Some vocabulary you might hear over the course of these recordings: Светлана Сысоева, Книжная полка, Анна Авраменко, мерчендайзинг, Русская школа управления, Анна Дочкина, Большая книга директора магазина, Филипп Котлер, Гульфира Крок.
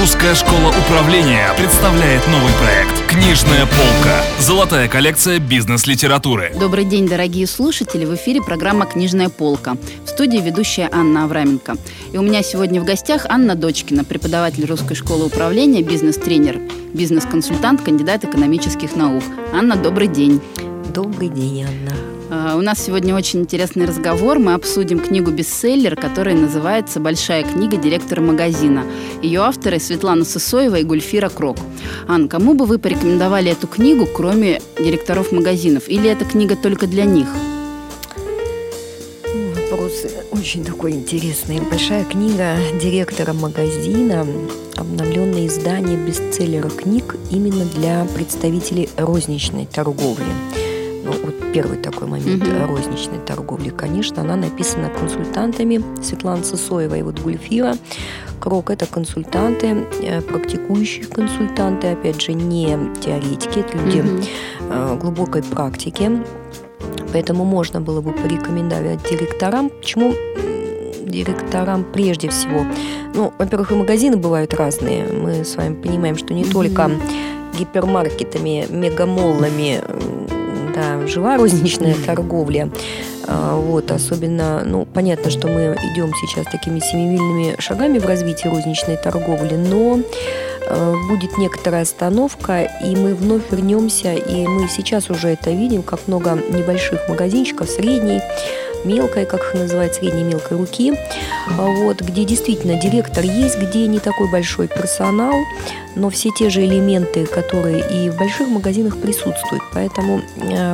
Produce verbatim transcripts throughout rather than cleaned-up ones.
Русская школа управления представляет новый проект «Книжная полка». Золотая коллекция бизнес-литературы. Добрый день, дорогие слушатели. В эфире программа «Книжная полка». В студии ведущая Анна Авраменко. И у меня сегодня в гостях Анна Дочкина, преподаватель Русской школы управления, бизнес-тренер, бизнес-консультант, кандидат экономических наук. Анна, добрый день. Добрый день, Анна. У нас сегодня очень интересный разговор. Мы обсудим книгу-бестселлер, которая называется «Большая книга директора магазина». Ее авторы Светлана Сысоева и Гульфира Крок. Ан, кому бы вы порекомендовали эту книгу, кроме директоров магазинов? Или эта книга только для них? Вопрос очень такой интересный. «Большая книга директора магазина» – обновленное издание бестселлера книг именно для представителей розничной торговли. Ну, вот первый такой момент mm-hmm. розничной торговли. Конечно, она написана консультантами Светлана Сысоева и вот Гульфира Крок. Это консультанты, практикующие консультанты, опять же, не теоретики, это люди mm-hmm. глубокой практики. Поэтому можно было бы порекомендовать директорам. Почему директорам прежде всего? Ну, во-первых, и магазины бывают разные. Мы с вами понимаем, что не mm-hmm. только гипермаркетами, мегамоллами да, жива розничная торговля. Вот, особенно, ну, понятно, что мы идем сейчас такими семимильными шагами в развитии розничной торговли, но будет некоторая остановка, и мы вновь вернемся, и мы сейчас уже это видим, как много небольших магазинчиков, средней, мелкой, как их называют, средней мелкой руки, вот, где действительно директор есть, где не такой большой персонал, но все те же элементы, которые и в больших магазинах присутствуют. Поэтому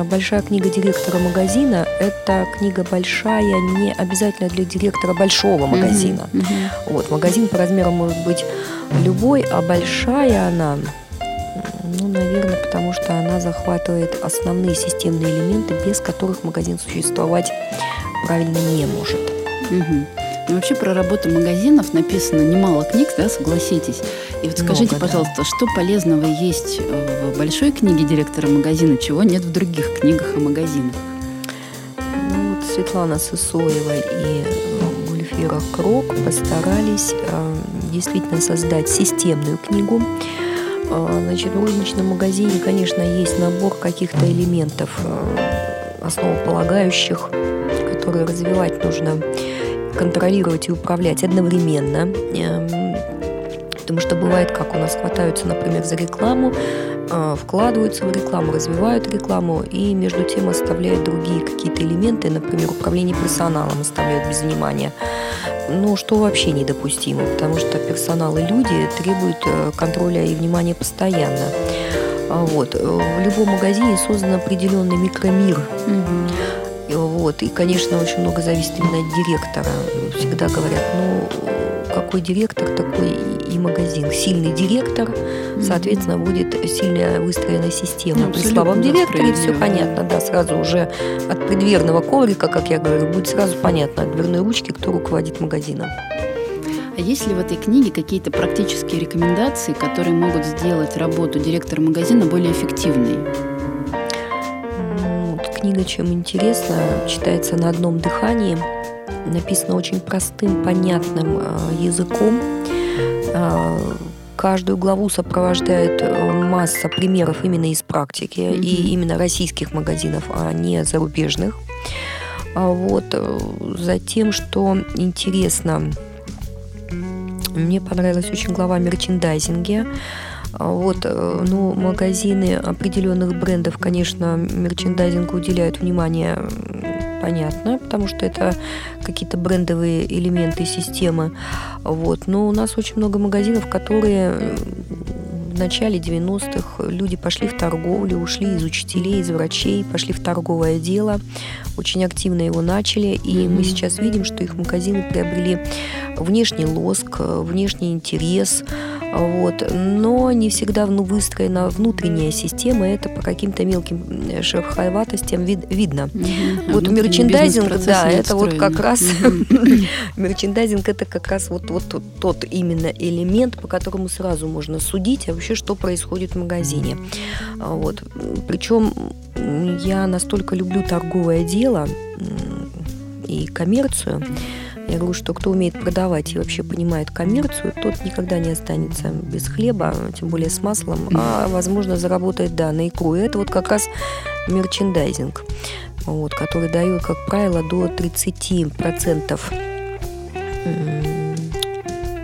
«Большая книга директора магазина» – это книга большая, не обязательно для директора большого магазина. Mm-hmm. Mm-hmm. Вот, магазин по размерам может быть любой, а большая она… Ну, наверное, потому что она захватывает основные системные элементы, без которых магазин существовать правильно не может. Угу. Ну, вообще про работу магазинов написано немало книг, да, согласитесь. И вот скажите, много, пожалуйста, да. Что полезного есть в большой книге директора магазина, чего нет в других книгах о магазинах? Ну, вот Светлана Сысоева и Гульфира Крок постарались э, действительно создать системную книгу. Значит, в розничном магазине, конечно, есть набор каких-то элементов основополагающих, которые развивать нужно, контролировать и управлять одновременно. Потому что бывает, как у нас хватаются, например, за рекламу, вкладываются в рекламу, развивают рекламу и между тем оставляют другие какие-то элементы, например, управление персоналом оставляют без внимания. Ну, что вообще недопустимо, потому что персонал и люди требуют контроля и внимания постоянно. Вот. В любом магазине создан определенный микромир. Mm-hmm. Вот. И, конечно, очень много зависит именно от директора. Всегда говорят, ну, какой директор, такой и магазин. Сильный директор, mm-hmm. соответственно, будет сильно выстроена система. Ну, при слабом директоре все понятно, да, сразу уже от преддверного коврика, как я говорю, будет сразу понятно от дверной ручки, кто руководит магазином. А есть ли в этой книге какие-то практические рекомендации, которые могут сделать работу директора магазина более эффективной? Книга, чем интересна, читается на одном дыхании, написана очень простым, понятным языком. Каждую главу сопровождает масса примеров именно из практики mm-hmm. и именно российских магазинов, а не зарубежных. Вот. Затем, что интересно, мне понравилась очень глава о мерчендайзинге. Вот, ну, магазины определенных брендов, конечно, мерчендайзингу уделяют внимание, понятно, потому что это какие-то брендовые элементы системы. Вот, но у нас очень много магазинов, которые в начале девяностых люди пошли в торговлю, ушли из учителей, из врачей, пошли в торговое дело, очень активно его начали, и mm-hmm. мы сейчас видим, что их магазины приобрели внешний лоск, внешний интерес, вот, но не всегда выстроена внутренняя система, это по каким-то мелким шероховатостям вид- видно. Mm-hmm. Вот а мерчендайзинг, да, это вот как раз mm-hmm. мерчендайзинг, это как раз вот, вот, вот тот именно элемент, по которому сразу можно судить, а вообще что происходит в магазине. Вот. Причем я настолько люблю торговое дело и коммерцию, Я говорю, что кто умеет продавать и вообще понимает коммерцию, тот никогда не останется без хлеба, тем более с маслом, а, возможно, заработает, да, на икру. И это вот как раз мерчендайзинг, вот, который дает, как правило, до тридцати процентов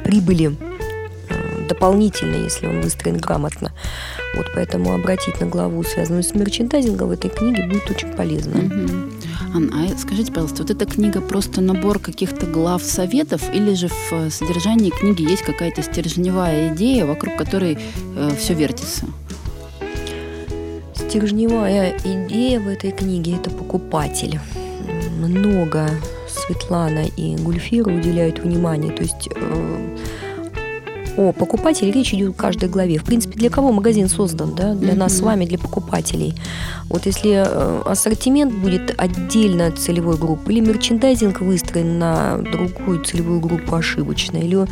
прибыли дополнительно, если он выстроен грамотно. Вот поэтому обратить на главу, связанную с мерчендайзингом, в этой книге будет очень полезно. Угу. Анна, а скажите, пожалуйста, вот эта книга просто набор каких-то глав, советов, или же в содержании книги есть какая-то стержневая идея, вокруг которой э, все вертится? Стержневая идея в этой книге – это покупатель. Много Светлана и Гульфира уделяют внимание, то есть... Э, О покупателе речь идет в каждой главе. В принципе, для кого магазин создан, да? Для mm-hmm. нас с вами, для покупателей. Вот если ассортимент будет отдельно от целевой группы, или мерчендайзинг выстроен на другую целевую группу ошибочно, или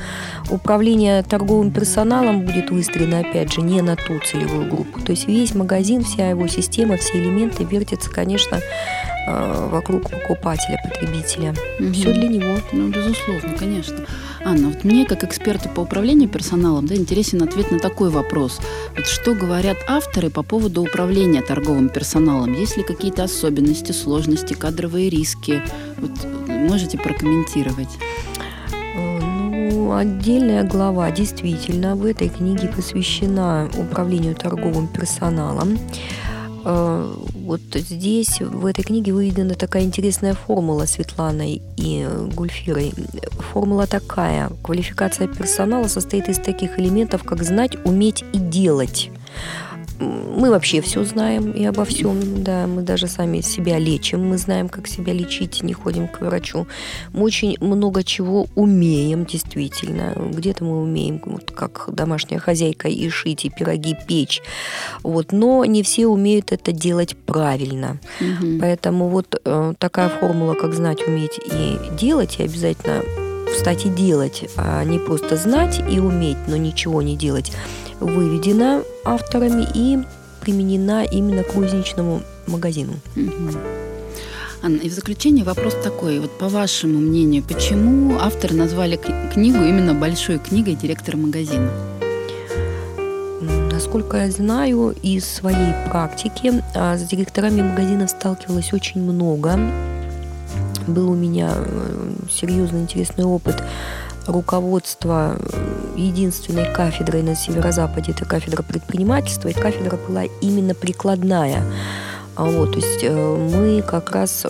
управление торговым персоналом будет выстроено, опять же, не на ту целевую группу. То есть весь магазин, вся его система, все элементы вертятся, конечно, вокруг покупателя, потребителя. Угу. Все для него. Ну, безусловно, конечно. Анна, вот мне, как эксперту по управлению персоналом, да, интересен ответ на такой вопрос. Вот что говорят авторы по поводу управления торговым персоналом? Есть ли какие-то особенности, сложности, кадровые риски? Вот можете прокомментировать? Ну, отдельная глава действительно в этой книге посвящена управлению торговым персоналом. Вот здесь, в этой книге, выведена такая интересная формула Светланой и Гульфирой. Формула такая. Квалификация персонала состоит из таких элементов, как знать, уметь и делать. Мы вообще все знаем и обо всем, да, мы даже сами себя лечим, мы знаем, как себя лечить, не ходим к врачу. Мы очень много чего умеем, действительно. Где-то мы умеем, вот как домашняя хозяйка, и шить, и пироги печь. Вот, но не все умеют это делать правильно. Угу. Поэтому вот э, такая формула, как знать, уметь и делать, и обязательно встать и делать, а не просто знать и уметь, но ничего не делать, выведена авторами и применена именно к розничному магазину. Угу. Анна, и в заключение вопрос такой. Вот по вашему мнению, почему авторы назвали книгу именно «Большой книгой директора магазина»? Насколько я знаю из своей практики, с директорами магазинов сталкивалась очень много. Был у меня серьезно интересный опыт руководства единственной кафедрой на северо-западе. Это кафедра предпринимательства, и кафедра была именно прикладная. Вот, то есть мы как раз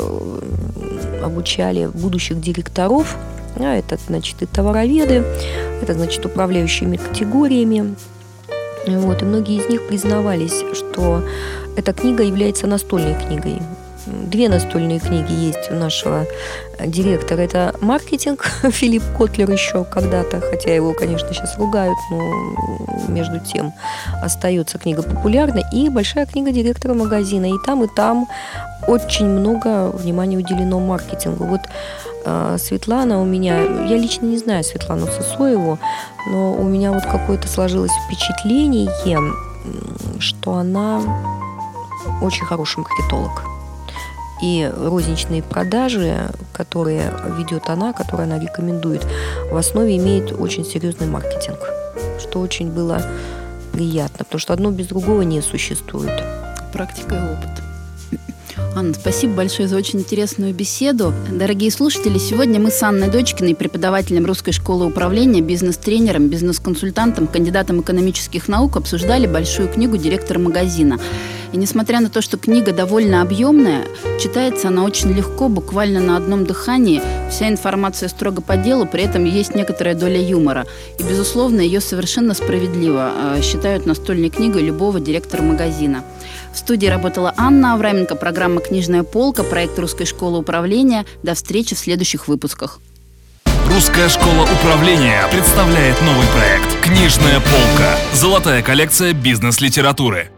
обучали будущих директоров, а это значит и товароведы, это значит управляющими категориями. Вот, и многие из них признавались, что эта книга является настольной книгой. Две настольные книги есть у нашего директора. Это маркетинг, Филипп Котлер еще когда-то, хотя его, конечно, сейчас ругают, но между тем остается книга популярной. И «Большая книга директора магазина». И там, и там очень много внимания уделено маркетингу. Вот Светлана у меня, я лично не знаю Светлану Сысоеву, но у меня вот какое-то сложилось впечатление, что она очень хороший маркетолог. И розничные продажи, которые ведет она, которые она рекомендует, в основе имеют очень серьезный маркетинг, что очень было приятно, потому что одно без другого не существует. Практика и опыт. Анна, спасибо большое за очень интересную беседу. Дорогие слушатели, сегодня мы с Анной Дочкиной, преподавателем Русской школы управления, бизнес-тренером, бизнес-консультантом, кандидатом экономических наук, обсуждали «Большую книгу директора магазина». И несмотря на то, что книга довольно объемная, читается она очень легко, буквально на одном дыхании. Вся информация строго по делу, при этом есть некоторая доля юмора. И, безусловно, ее совершенно справедливо считают настольной книгой любого директора магазина. В студии работала Анна Авраменко, программа «Книжная полка», проект Русской школы управления. До встречи в следующих выпусках. Русская школа управления представляет новый проект «Книжная полка». Золотая коллекция бизнес-литературы.